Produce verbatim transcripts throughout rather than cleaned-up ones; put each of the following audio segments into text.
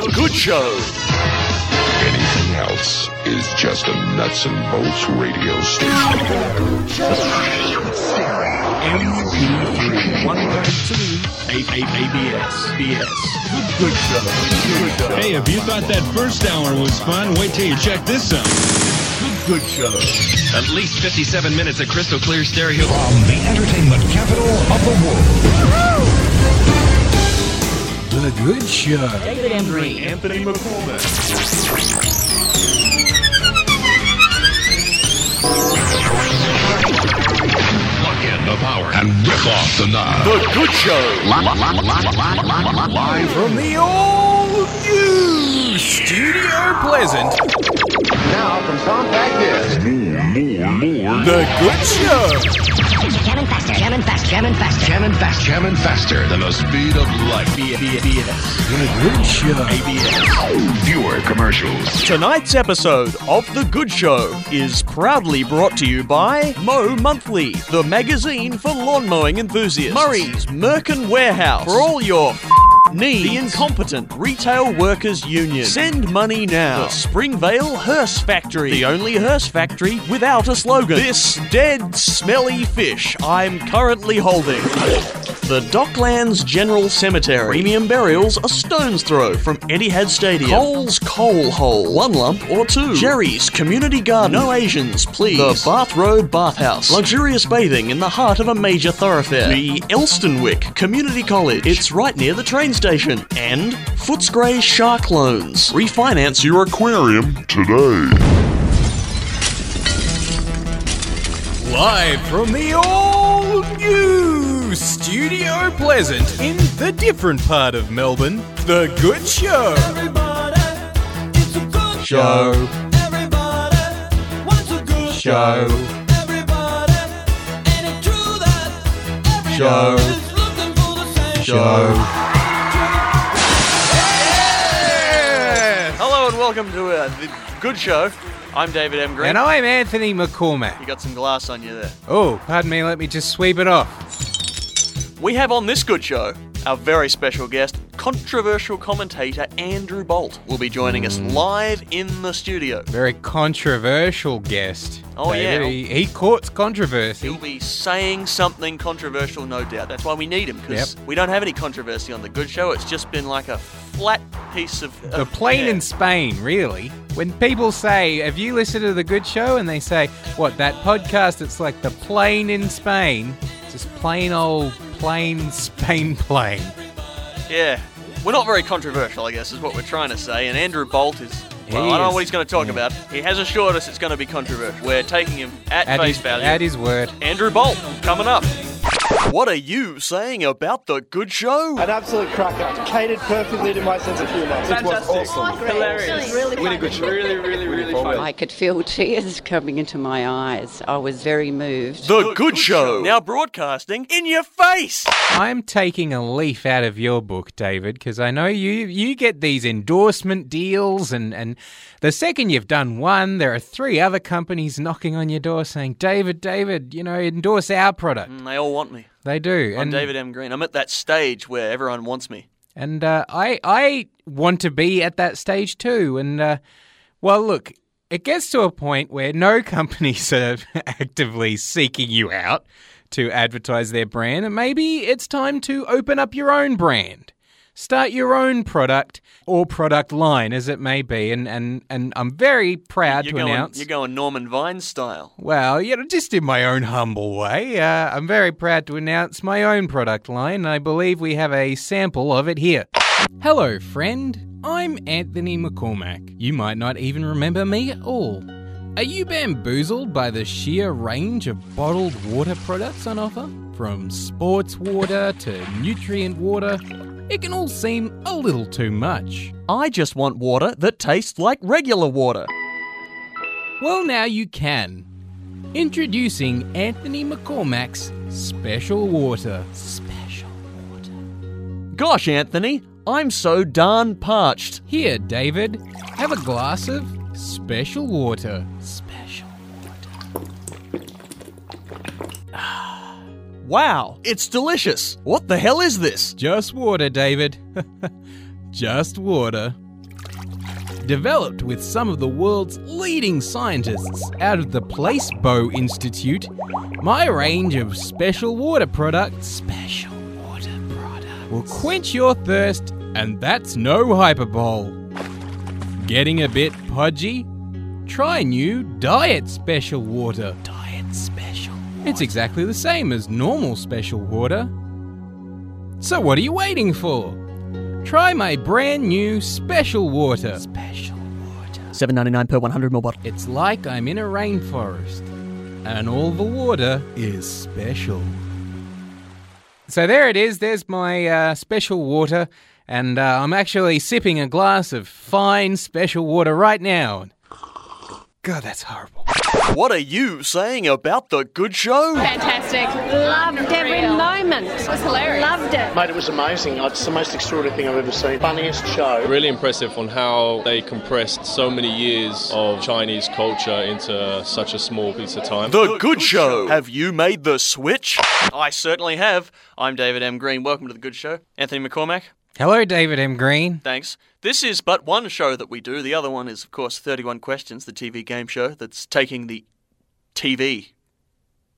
Good, good show. Anything else is just a nuts and bolts radio station. M P three, one thirty-two, A B S, B S. Good show. Hey, if you thought that first hour was fun, wait till you check this out. Good show. At least fifty-seven minutes of crystal clear stereo. From the entertainment capital of the world. The Good Show. David Embry. Anthony McCormick. Lock in the power and rip off the knob. The Good Show. Live from the old new Studio Pleasant. Now from Swamp Back This. More, more, more. The Good Show. Jamming faster, jamming faster, jamming faster, jamming faster, jamming faster than the speed of light. B B S. The Good Show. A B S. Fewer commercials. Tonight's episode of The Good Show is proudly brought to you by Mow Monthly, the magazine for lawn mowing enthusiasts. Murray's Merkin Warehouse for all your f- needs. The Incompetent Retail Workers Union. Send money now. The Springvale Hearse Factory, the only hearse factory without a slogan. This dead smelly fish I'm currently holding. The Docklands General Cemetery. Premium burials a stone's throw from Etihad Stadium. Cole's Coal Hole. One lump or two. Jerry's Community Garden. No Asians, please. The Bath Road Bathhouse. Luxurious bathing in the heart of a major thoroughfare. The Elstonwick Community College. It's right near the train station. And Footscray Shark Loans. Refinance your aquarium today. Live from the old news Studio Pleasant in the different part of Melbourne, The Good Show. Everybody, it's a good show. Everybody wants a good show. Everybody, and it's true that everyone is looking for the same show. Yes! Hello and welcome to uh, The Good Show. I'm David M. Green. And I'm Anthony McCormack. You got some glass on you there. Oh, pardon me, let me just sweep it off. We have on this good show our very special guest, controversial commentator Andrew Bolt, will be joining us live in the studio. Very controversial guest. Oh, David. Yeah. He, he courts controversy. He'll be saying something controversial, no doubt. That's why we need him, because yep. we don't have any controversy on The Good Show. It's just been like a flat piece of... of the plain yeah. in Spain, really. When people say, have you listened to The Good Show? And they say, what, that podcast? It's like the plain in Spain. Just plain old... Plain, Spain, plain. Yeah. We're not very controversial, I guess, is what we're trying to say. And Andrew Bolt is... Well, he I don't is. know what he's going to talk yeah. about. He has assured us it's going to be controversial. We're taking him at, at face his, value. At his word. Andrew Bolt, coming up. What are you saying about The Good Show? An absolute cracker. Catered perfectly to my sense of humour. Fantastic. It was awesome. Hilarious. Really, really, good show. really, really, really fun. I could feel tears coming into my eyes. I was very moved. The, the Good, good show. show. Now broadcasting in your face. I'm taking a leaf out of your book, David, because I know you you get these endorsement deals, and, and the second you've done one, there are three other companies knocking on your door saying, David, David, you know, endorse our product. Mm, they all want me. They do. I'm and, David M. Green. I'm at that stage where everyone wants me. And uh, I I want to be at that stage too. And, uh, well, look, it gets to a point where no companies are actively seeking you out to advertise their brand. And maybe it's time to open up your own brand. Start your own product or product line, as it may be, and and, and I'm very proud you're to going, announce... You're going Norman Vine style. Well, you know, just in my own humble way, uh, I'm very proud to announce my own product line. I believe we have a sample of it here. Hello, friend. I'm Anthony McCormack. You might not even remember me at all. Are you bamboozled by the sheer range of bottled water products on offer? From sports water to nutrient water... It can all seem a little too much. I just want water that tastes like regular water. Well, now you can. Introducing Anthony McCormack's Special Water. Special Water. Gosh, Anthony, I'm so darn parched. Here, David, have a glass of Special Water. Special Water. Wow, it's delicious. What the hell is this? Just water, David. Just water. developed with some of the world's leading scientists out of the Placebo Institute, my range of special water products, special water products will quench your thirst, and that's no hyperbole. Getting a bit pudgy? Try new Diet Special Water. Diet Special Water. It's exactly the same as normal special water. So what are you waiting for? Try my brand new Special Water. Special Water. seven dollars and ninety-nine cents per one hundred milliliter bottle. It's like I'm in a rainforest, and all the water is special. So there it is. There's my uh, Special Water. And uh, I'm actually sipping a glass of fine special water right now. God, that's horrible. What are you saying about the good show? Fantastic. Loved every moment. It was hilarious. Loved it. Mate, it was amazing. It's the most extraordinary thing I've ever seen. Funniest show. Really impressive on how they compressed so many years of Chinese culture into such a small piece of time. The, the good, good show. show. Have you made the switch? I certainly have. I'm David M. Green. Welcome to The Good Show. Anthony McCormack. Hello, David M. Green. Thanks. This is but one show that we do. The other one is, of course, thirty-one Questions, the T V game show that's taking the T V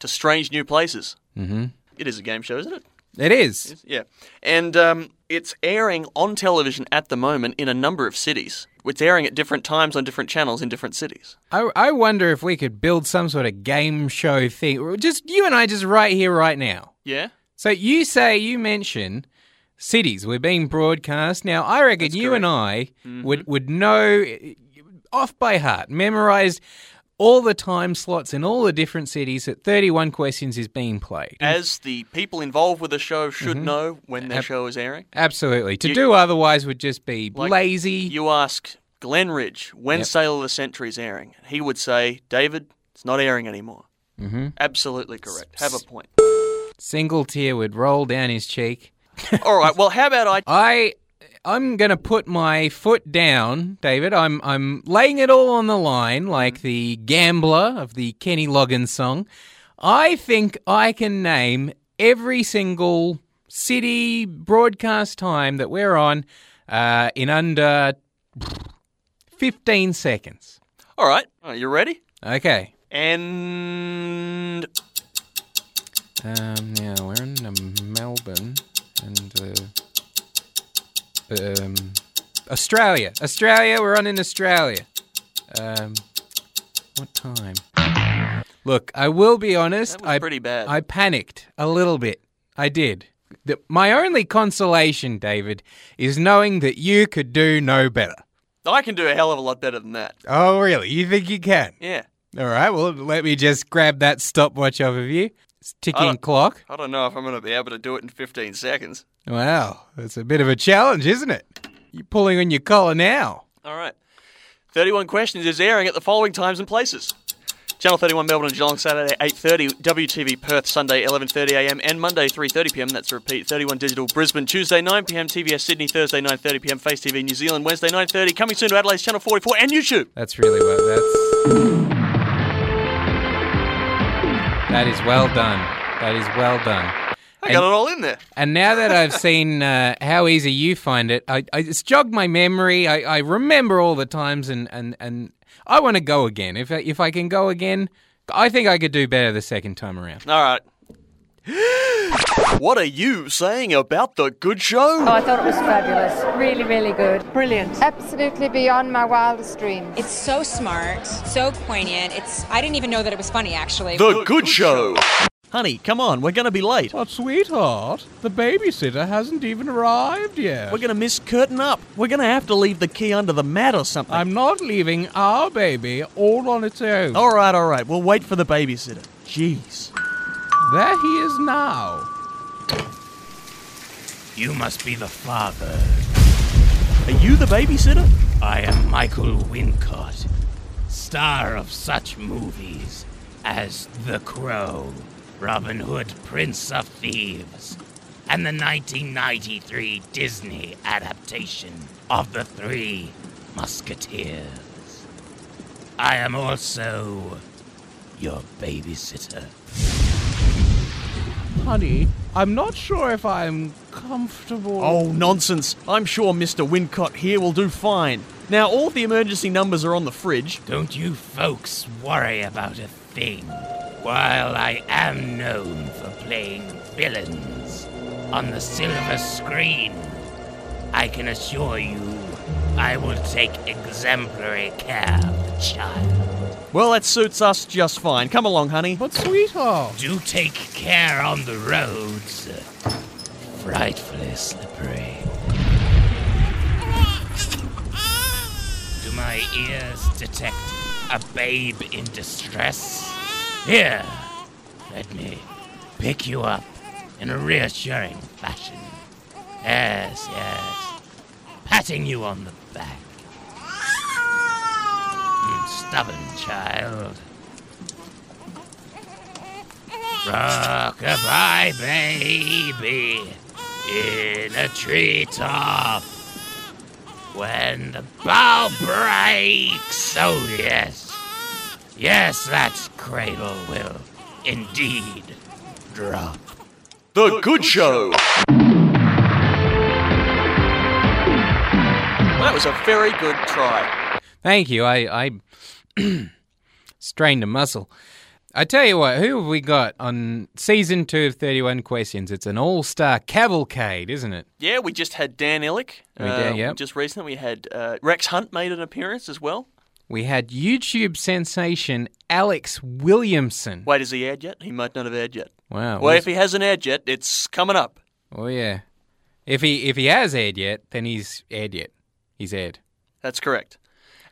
to strange new places. Mm-hmm. It is a game show, isn't it? It is. It is, yeah. And um, it's airing on television at the moment in a number of cities. It's airing at different times on different channels in different cities. I, I wonder if we could build some sort of game show thing. Just you and I just right here, right now. Yeah. So you say, you mention... cities, we're being broadcast. Now, I reckon That's you correct. and I mm-hmm. would, would know off by heart, memorised all the time slots in all the different cities that thirty-one Questions is being played. As the people involved with the show should mm-hmm. know when their Ab- show is airing. Absolutely. To you, do otherwise would just be like lazy. You ask Glenridge, when yep. Sail of the Century is airing? He would say, David, it's not airing anymore. Mm-hmm. Absolutely correct. Have a point. Single tear would roll down his cheek. All right. Well, how about I? I, I'm going to put my foot down, David. I'm I'm laying it all on the line, like the gambler of the Kenny Loggins song. I think I can name every single city broadcast time that we're on uh, in under fifteen seconds. All right. Are you ready? Okay. And um, now we're in Melbourne. And uh, um, Australia, Australia, we're on in Australia. Um, what time? Look, I will be honest. That was I, pretty bad. I panicked a little bit. I did. The, my only consolation, David, is knowing that you could do no better. I can do a hell of a lot better than that. Oh, really? You think you can? Yeah. All right. Well, let me just grab that stopwatch off of you. It's ticking I clock. I don't know if I'm going to be able to do it in fifteen seconds. Wow, that's a bit of a challenge, isn't it? You're pulling on your collar now. All right. thirty-one Questions is airing at the following times and places. Channel thirty-one Melbourne and Geelong Saturday eight thirty, W T V Perth Sunday eleven thirty a.m. and Monday three thirty p.m. That's a repeat. thirty-one Digital Brisbane Tuesday nine p.m. T V S Sydney Thursday nine thirty p.m. Face T V New Zealand Wednesday nine thirty. Coming soon to Adelaide's Channel forty-four and YouTube. That's really well. That's... That is well done. That is well done. I and, got it all in there. And now that I've seen uh, how easy you find it, I, I, it's jogged my memory. I, I remember all the times, and, and, and I want to go again. If if I can go again, I think I could do better the second time around. All right. What are you saying about the good show? Oh, I thought it was fabulous. Really, really good. Brilliant. Absolutely beyond my wildest dreams. It's so smart, so poignant. It's I didn't even know that it was funny, actually. The, the good, good show. show. Honey, come on, we're going to be late. But, sweetheart, the babysitter hasn't even arrived yet. We're going to miss curtain up. We're going to have to leave the key under the mat or something. I'm not leaving our baby all on its own. All right, all right. We'll wait for the babysitter. Jeez. There he is now. You must be the father. Are you the babysitter? I am Michael Wincott, star of such movies as The Crow, Robin Hood, Prince of Thieves, and the nineteen ninety-three Disney adaptation of The Three Musketeers. I am also your babysitter. Honey, I'm not sure if I'm comfortable. Oh, nonsense. I'm sure Mister Wincott here will do fine. Now, all of the emergency numbers are on the fridge. Don't you folks worry about a thing. While I am known for playing villains on the silver screen, I can assure you I will take exemplary care of the child. Well, that suits us just fine. Come along, honey. But sweetheart? Do take care on the roads. Frightfully slippery. Do my ears detect a babe in distress? Here, let me pick you up in a reassuring fashion. Yes, yes. Patting you on the back. You stubborn child. Rock-a-bye, baby, in a treetop. When the bough breaks, oh yes. Yes, that cradle will indeed drop. The, the Good Show! That was a very good try. Thank you. I, I strained a muscle. I tell you what, who have we got on season two of thirty-one Questions? It's an all-star cavalcade, isn't it? Yeah, we just had Dan Ilic. We uh, did, yeah. Just recently we had uh, Rex Hunt made an appearance as well. We had YouTube sensation Alex Williamson. Wait, is he aired yet? He might not have aired yet. Wow. Well, if he hasn't aired yet, it's coming up. Oh, yeah. If he if he has aired yet, then he's aired yet. He's aired. That's correct.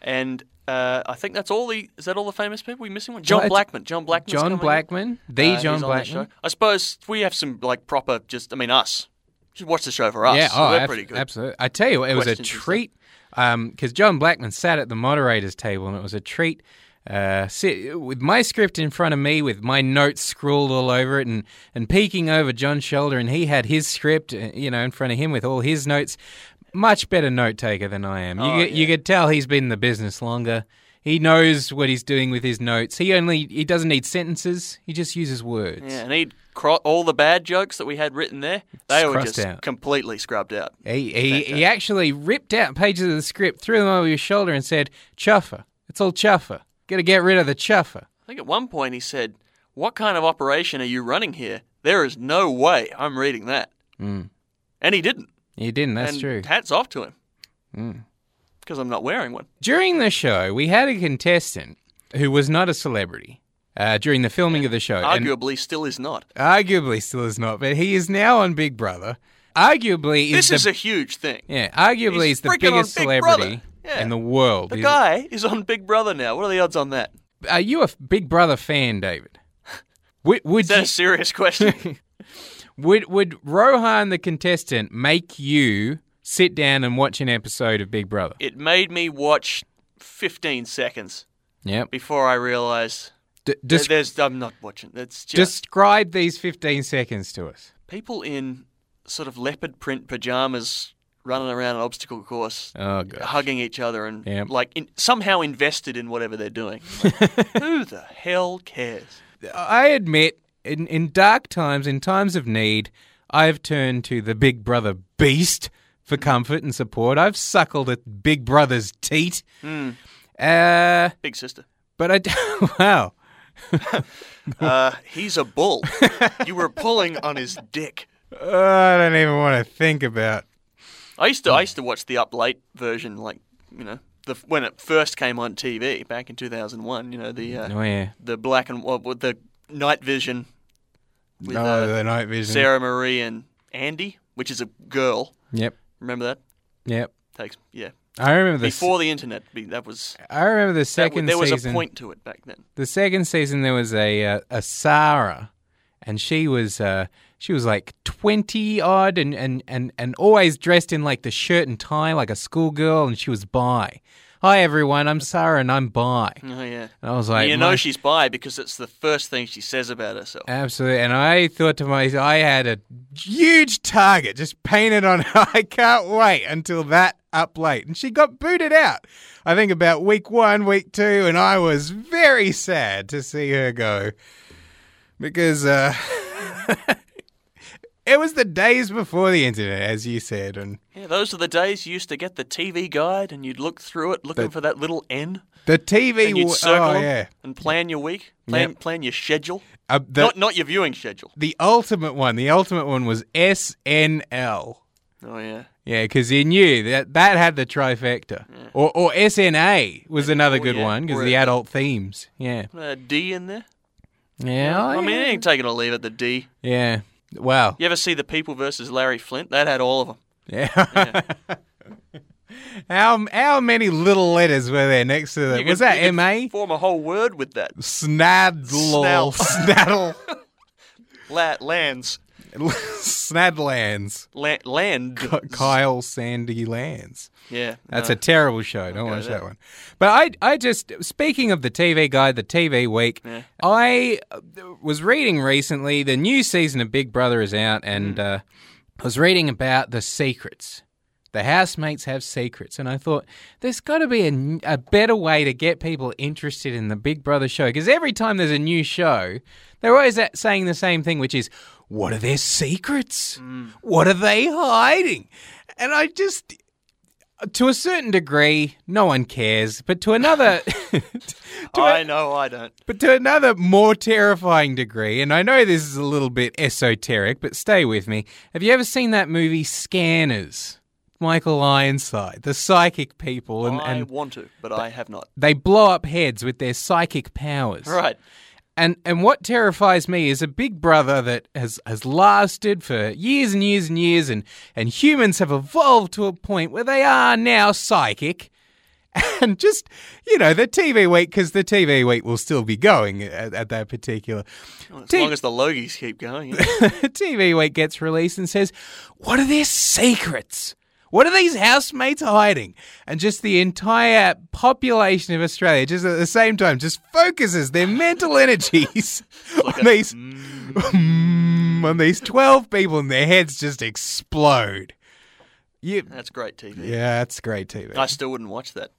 And uh, I think that's all the... Is that all the famous people? We're missing one? John what? Blackman. John Blackman's John Blackman. In. The uh, John Blackman. I suppose we have some, like, proper just... I mean, us. Just watch the show for us. Yeah, so oh, they're ab- pretty good. Absolutely. I tell you what, it Questions was a treat because um, John Blackman sat at the moderator's table and it was a treat uh, sit with my script in front of me with my notes scrawled all over it and, and peeking over John's shoulder and he had his script, you know, in front of him with all his notes. Much better note taker than I am. You oh, could, yeah. you could tell he's been in the business longer. He knows what he's doing with his notes. He only he doesn't need sentences. He just uses words. Yeah, and he cro- all the bad jokes that we had written there. They just were just out. completely scrubbed out. He he, he actually ripped out pages of the script, threw them over his shoulder, and said, "Chuffer, it's all chuffer. Got to get rid of the chuffer." I think at one point he said, "What kind of operation are you running here? There is no way I'm reading that." Mm. And he didn't. He didn't, that's and true. Hats off to him. Because mm. I'm not wearing one. During the show, we had a contestant who was not a celebrity uh, during the filming yeah. of the show. Arguably and still is not. Arguably still is not, but he is now on Big Brother. Arguably this is This is the, a huge thing. Yeah, arguably he's, he's the biggest celebrity yeah. in the world. The he's, guy is on Big Brother now. What are the odds on that? Are you a Big Brother fan, David? would, would is that you... a serious question? Would would Rohan, the contestant, make you sit down and watch an episode of Big Brother? It made me watch fifteen seconds yep. before I realised D- desc- there's I'm not watching. That's just... Describe these fifteen seconds to us. People in sort of leopard print pajamas running around an obstacle course, oh, hugging each other and yep. like in, somehow invested in whatever they're doing. Like, who the hell cares? I admit... In in dark times, in times of need, I've turned to the Big Brother beast for comfort and support. I've suckled at Big Brother's teat. Mm. Uh, Big sister. But I d- wow. uh, he's a bull. You were pulling on his dick. Oh, I don't even want to think about. I used to I used to watch the up late version, like you know. The, when it first came on T V back in two thousand one. You know the uh, oh, yeah. the black and what well, the. Night Vision with oh, uh, the Night Vision. Sarah Marie and Andy, which is a girl. Yep. Remember that? Yep. Takes yeah. I remember the before se- the internet. That was. I remember the second. That, there was season, a point to it back then. The second season, there was a uh, a Sarah, and she was uh, she was like twenty odd, and, and, and, and always dressed in like the shirt and tie, like a schoolgirl, and she was bi. Hi, everyone, I'm Sarah and I'm bi. Oh, yeah. And I was like... You know my... she's bi because it's the first thing she says about herself. Absolutely. And I thought to myself, I had a huge target just painted on her. I can't wait until that up late. And she got booted out, I think about week one, week two, and I was very sad to see her go because... Uh... It was the days before the internet, as you said. And yeah, those are the days you used to get the T V guide and you'd look through it looking the, for that little N. The T V... And you'd circle oh, yeah. and plan your week, plan, yep. plan your schedule. Uh, the, not, not your viewing schedule. The ultimate one, the ultimate one was S N L. Oh, yeah. Yeah, because he knew that that had the trifecta. Yeah. Or or S N A was yeah. another good oh, yeah. one, because the adult themes. Yeah. A D in there? Yeah. yeah. I mean, it ain't taking a leave at the D. Yeah. Wow. You ever see The People versus. Larry Flynt? That had all of them. Yeah. yeah. How how many little letters were there next to them? Was that M A? Form a whole word with that. Snaddle. Snaddle. La- lands. Snadlands. La- land. K- Kyle Sandy Lands. Yeah. That's no. a terrible show. Don't okay, watch that one. But I I just, speaking of the T V guide, the T V week, yeah. I was reading recently, the new season of Big Brother is out, and mm. uh, I was reading about the secrets. The housemates have secrets. And I thought, there's got to be a, a better way to get people interested in the Big Brother show. Because every time there's a new show, they're always at saying the same thing, which is, what are their secrets? Mm. What are they hiding? And I just, to a certain degree, no one cares. But to another... to I a, know I don't. But to another more terrifying degree, and I know this is a little bit esoteric, but stay with me. Have you ever seen that movie Scanners? Michael Ironside, the psychic people. And, I and want to, but I have not. They blow up heads with their psychic powers. Right. And and what terrifies me is a Big Brother that has, has lasted for years and years and years, and, and humans have evolved to a point where they are now psychic. And just, you know, the T V week, because the T V week will still be going at, at that particular... Well, as T- long as the Logies keep going. Yeah. T V week gets released and says, what are their secrets? What are these housemates hiding? And just the entire population of Australia, just at the same time, just focuses their mental energies like on these mm. on these twelve people, and their heads just explode. You, that's great T V. Yeah, that's great T V. I still wouldn't watch that.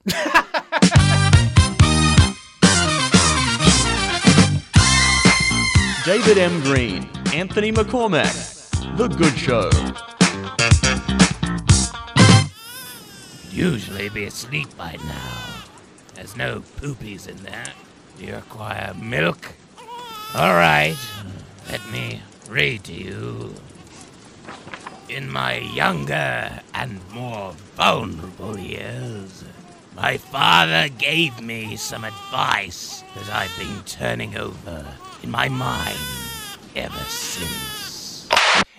David M. Green, Anthony McCormack, The Good Show. Usually be asleep by now. There's no poopies in there. Do you require milk? All right, let me read to you. In my younger and more vulnerable years, my father gave me some advice that I've been turning over in my mind ever since.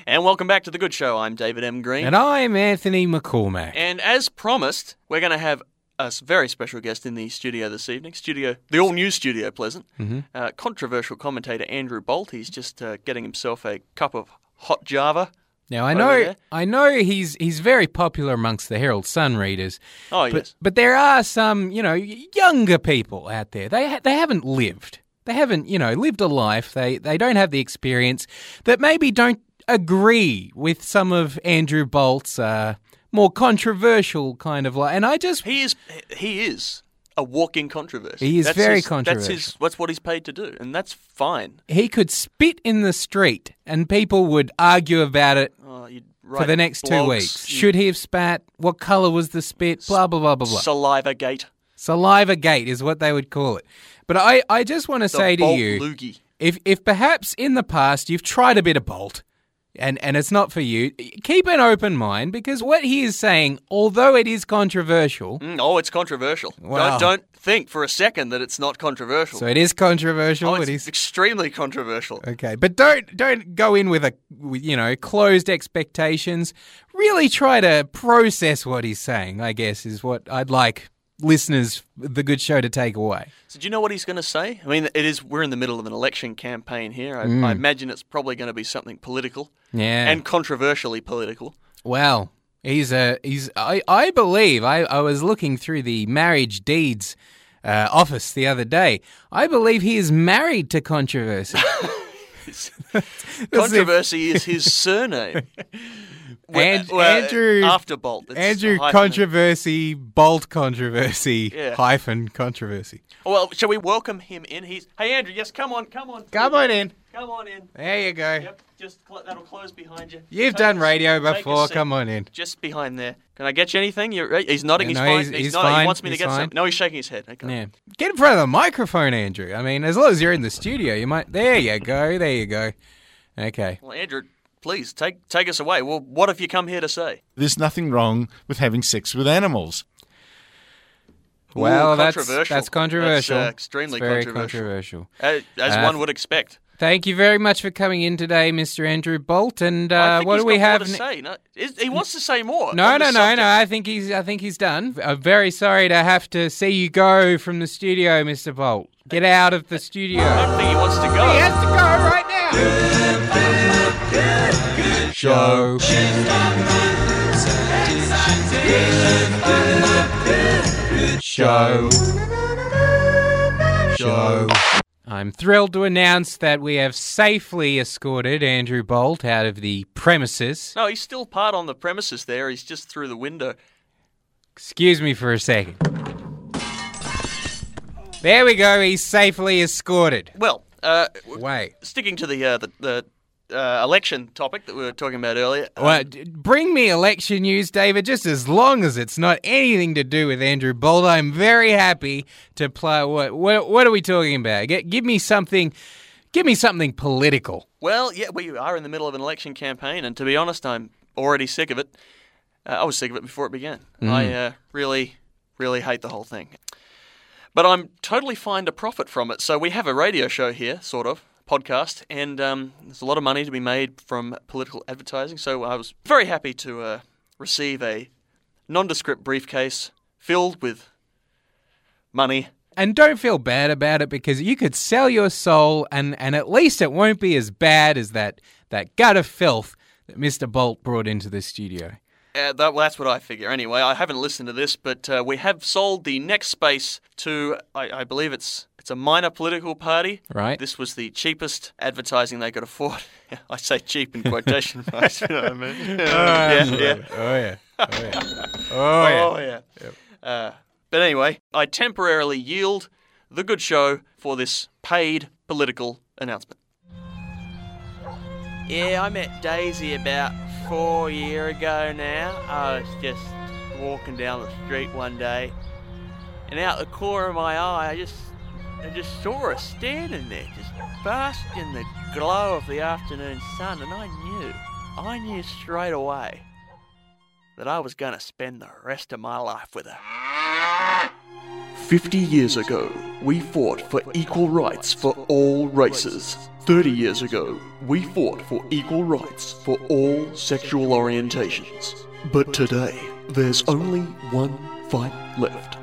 And welcome back to The Good Show. I'm David M. Green. And I'm Anthony McCormack. And as promised, we're going to have a very special guest in the studio this evening. Studio, the all-new Studio Pleasant. Mm-hmm. Uh, controversial commentator Andrew Bolt. He's just uh, getting himself a cup of hot Java. Now, I know I know he's he's very popular amongst the Herald Sun readers. Oh, yes. But, but there are some, you know, younger people out there. They ha- They haven't lived. They haven't, you know, lived a life. They They don't have the experience that maybe don't agree with some of Andrew Bolt's uh, more controversial kind of like, and I just he is he is a walking controversy. He is that's very his, controversial. That's his. That's what he's paid to do, and that's fine. He could spit in the street, and people would argue about it oh, for the next blogs, two weeks. Should he have spat? What color was the spit? Blah blah blah blah blah. Saliva gate. Saliva gate is what they would call it. But I, I just want to say Bolt to you, loogie. if if perhaps in the past you've tried a bit of Bolt. And and it's not for you. Keep an open mind, because what he is saying, although it is controversial... Mm, oh, it's controversial. Wow. Don't, don't think for a second that it's not controversial. So it is controversial. Oh, it's it is... extremely controversial. Okay, but don't don't go in with, a you know, closed expectations. Really try to process what he's saying, I guess, is what I'd like listeners, The Good Show, to take away. So do you know what he's going to say? I mean, it is we're in the middle of an election campaign here. I, mm. I imagine it's probably going to be something political. Yeah. And controversially political. Well, he's a he's I, I believe I, I was looking through the marriage deeds uh, office the other day. I believe he is married to controversy. Controversy is his surname. And, well, Andrew after Bolt. It's Andrew Controversy, Bolt Controversy, yeah. hyphen Controversy. Well, shall we welcome him in? He's Hey, Andrew, yes, come on, come on. Come on in. Come on in. There you go. Yep, just cl- that'll close behind you. You've take done radio before. Come on in. Just behind there. Can I get you anything? You're, he's nodding. Yeah, he's, no, fine. He's, he's, he's nodding. Fine. He wants me he's to get fine. something. No, he's shaking his head. Okay. Yeah. Get in front of the microphone, Andrew. I mean, as long as you're in the studio, you might. There you go. There you go. Okay. Well, Andrew, please take take us away. Well, what have you come here to say? There's nothing wrong with having sex with animals. Well, Ooh, that's controversial. That's controversial. That's, uh, extremely that's very controversial. controversial. Uh, as uh, one would expect. Thank you very much for coming in today, Mister Andrew Bolt. And uh, what do we have? To say. No, he wants to say more. No, no, no, no. I think he's. I think he's done. I'm very sorry to have to see you go from the studio, Mister Bolt. Get out of the studio. I don't think he wants to go. He has to go right now. Good, good, good show. Good show. Show. I'm thrilled to announce that we have safely escorted Andrew Bolt out of the premises. No, he's still part on the premises there. He's just through the window. Excuse me for a second. There we go. He's safely escorted. Well, uh, wait. Sticking to the uh, the. the Uh, election topic that we were talking about earlier. Um, well, bring me election news, David, just as long as it's not anything to do with Andrew Bolt. I'm very happy to play. What, what, what are we talking about? Get, give me something. Give me something political. Well, yeah, we are in the middle of an election campaign, and to be honest, I'm already sick of it. Uh, I was sick of it before it began. Mm. I uh, really, really hate the whole thing. But I'm totally fine to profit from it. So we have a radio show here, sort of. Podcast, and um, there's a lot of money to be made from political advertising, so I was very happy to uh, receive a nondescript briefcase filled with money. And don't feel bad about it, because you could sell your soul, and, and at least it won't be as bad as that, that gut of filth that Mister Bolt brought into the studio. Uh, that, well, that's what I figure. Anyway, I haven't listened to this, but uh, we have sold the next space to, I, I believe it's It's a minor political party. Right. This was the cheapest advertising they could afford. I say cheap in quotation marks. You know what I mean? Yeah, oh, yeah. Oh, yeah. Oh, yeah. Oh, yeah. Oh, yeah. Yep. Uh, but anyway, I temporarily yield the good show for this paid political announcement. Yeah, I met Daisy about four years ago now. I was just walking down the street one day, and out the corner of my eye, I just... I just saw her standing there, just basked in the glow of the afternoon sun, and I knew, I knew straight away that I was going to spend the rest of my life with her. Fifty years ago, we fought for equal rights for all races. Thirty years ago, we fought for equal rights for all sexual orientations. But today, there's only one fight left.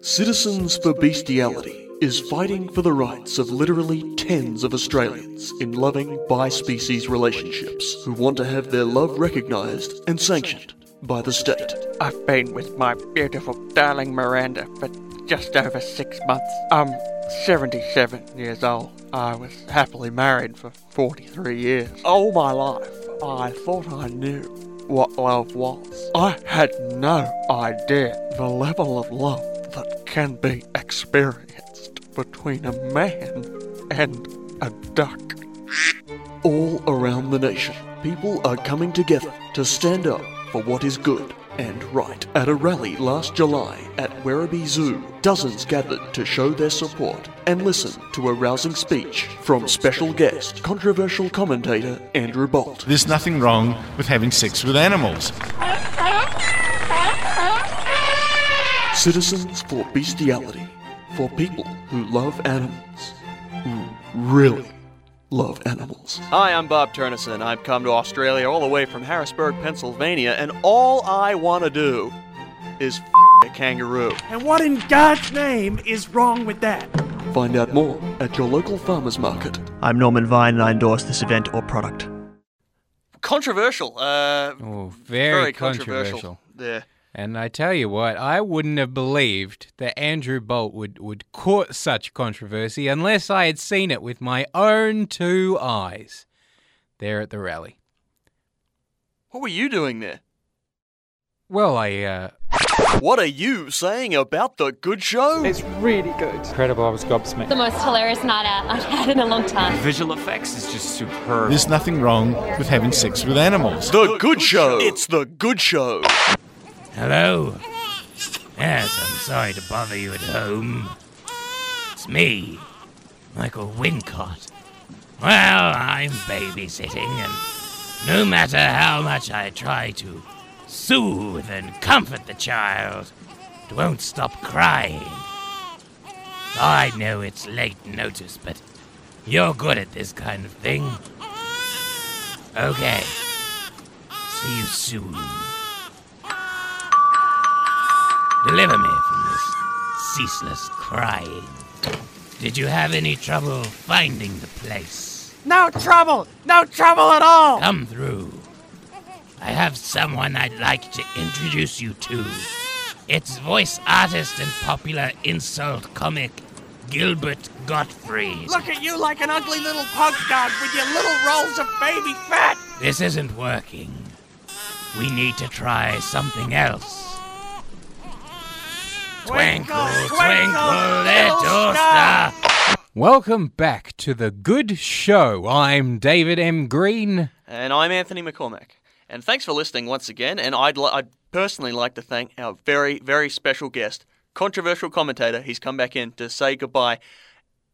Citizens for Bestiality is fighting for the rights of literally tens of Australians in loving bi-species relationships who want to have their love recognised and sanctioned by the state. I've been with my beautiful darling Miranda for just over six months. I'm seventy-seven years old. I was happily married for forty-three years. All my life, I thought I knew what love was. I had no idea the level of love that can be experienced between a man and a duck. All around the nation, people are coming together to stand up for what is good and right. At a rally last July at Werribee Zoo, dozens gathered to show their support and listen to a rousing speech from special guest, controversial commentator Andrew Bolt. There's nothing wrong with having sex with animals. Citizens for Bestiality, for people who love animals, who really love animals. Hi, I'm Bob Turnison. I've come to Australia all the way from Harrisburg, Pennsylvania, and all I want to do is f*** a kangaroo. And what in God's name is wrong with that? Find out more at your local farmer's market. I'm Norman Vine, and I endorse this event or product. Controversial. Uh, oh, very, very controversial. Yeah. And I tell you what, I wouldn't have believed that Andrew Bolt would, would court such controversy unless I had seen it with my own two eyes there at the rally. What were you doing there? Well, I, uh... What are you saying about the good show? It's really good. Incredible, I was gobsmacked. The most hilarious night out I've had in a long time. The visual effects is just superb. There's nothing wrong with having sex with animals. The, the good, good show. show. It's the good show. Hello. Yes, I'm sorry to bother you at home. It's me, Michael Wincott. Well, I'm babysitting, and no matter how much I try to soothe and comfort the child, it won't stop crying. I know it's late notice, but you're good at this kind of thing. Okay. See you soon. Deliver me from this ceaseless crying. Did you have any trouble finding the place? No trouble! No trouble at all! Come through. I have someone I'd like to introduce you to. It's voice artist and popular insult comic, Gilbert Gottfried. Look at you like an ugly little pug dog with your little rolls of baby fat! This isn't working. We need to try something else. Twinkle, twinkle, twinkle little star! Welcome back to The Good Show. I'm David M. Green. And I'm Anthony McCormack. And thanks for listening once again, and I'd, li- I'd personally like to thank our very, very special guest, controversial commentator, he's come back in to say goodbye,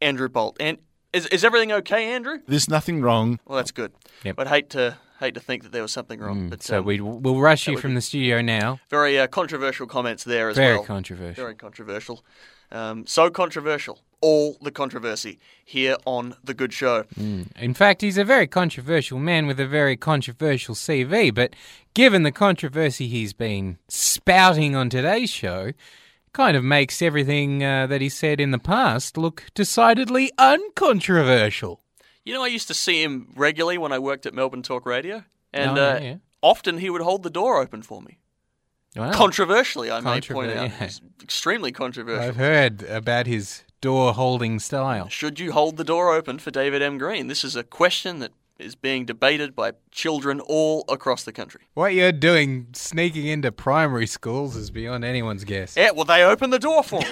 Andrew Bolt. And is is everything okay, Andrew? There's nothing wrong. Well, that's good. Yep. I'd hate to hate to think that there was something wrong. Mm, but, so um, we we'll rush you from the studio now. Very uh, controversial comments there as very well. Very controversial. Very controversial. Um, so controversial. All the controversy here on The Good Show. Mm. In fact, he's a very controversial man with a very controversial C V, but given the controversy he's been spouting on today's show, it kind of makes everything uh, that he said in the past look decidedly uncontroversial. You know, I used to see him regularly when I worked at Melbourne Talk Radio, and oh, uh, yeah. often he would hold the door open for me. Wow. Controversially, I Controver- may point out. Yeah. Extremely controversial. I've heard about his door-holding style. Should you hold the door open for David M. Green? This is a question that is being debated by children all across the country. What you're doing sneaking into primary schools is beyond anyone's guess. Yeah, well, they opened the door for me.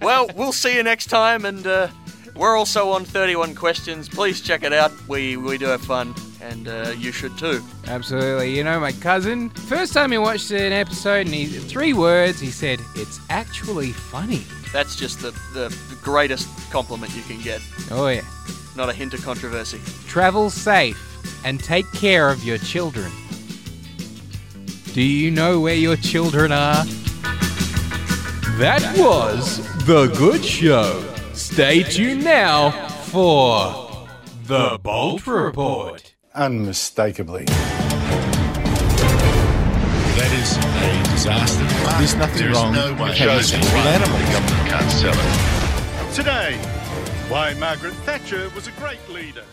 Well, we'll see you next time, and uh, we're also on thirty-one Questions. Please check it out. We, we do have fun, and uh, you should too. Absolutely. You know, my cousin, first time he watched an episode, and he three words, he said, "It's actually funny." That's just the, the greatest compliment you can get. Oh, yeah. Not a hint of controversy. Travel safe and take care of your children. Do you know where your children are? That was The Good Show. Stay tuned now for The Bolt Report. Unmistakably. That is a disaster. There's nothing there wrong no with having sex with animals. The government can't sell it. Today, why Margaret Thatcher was a great leader.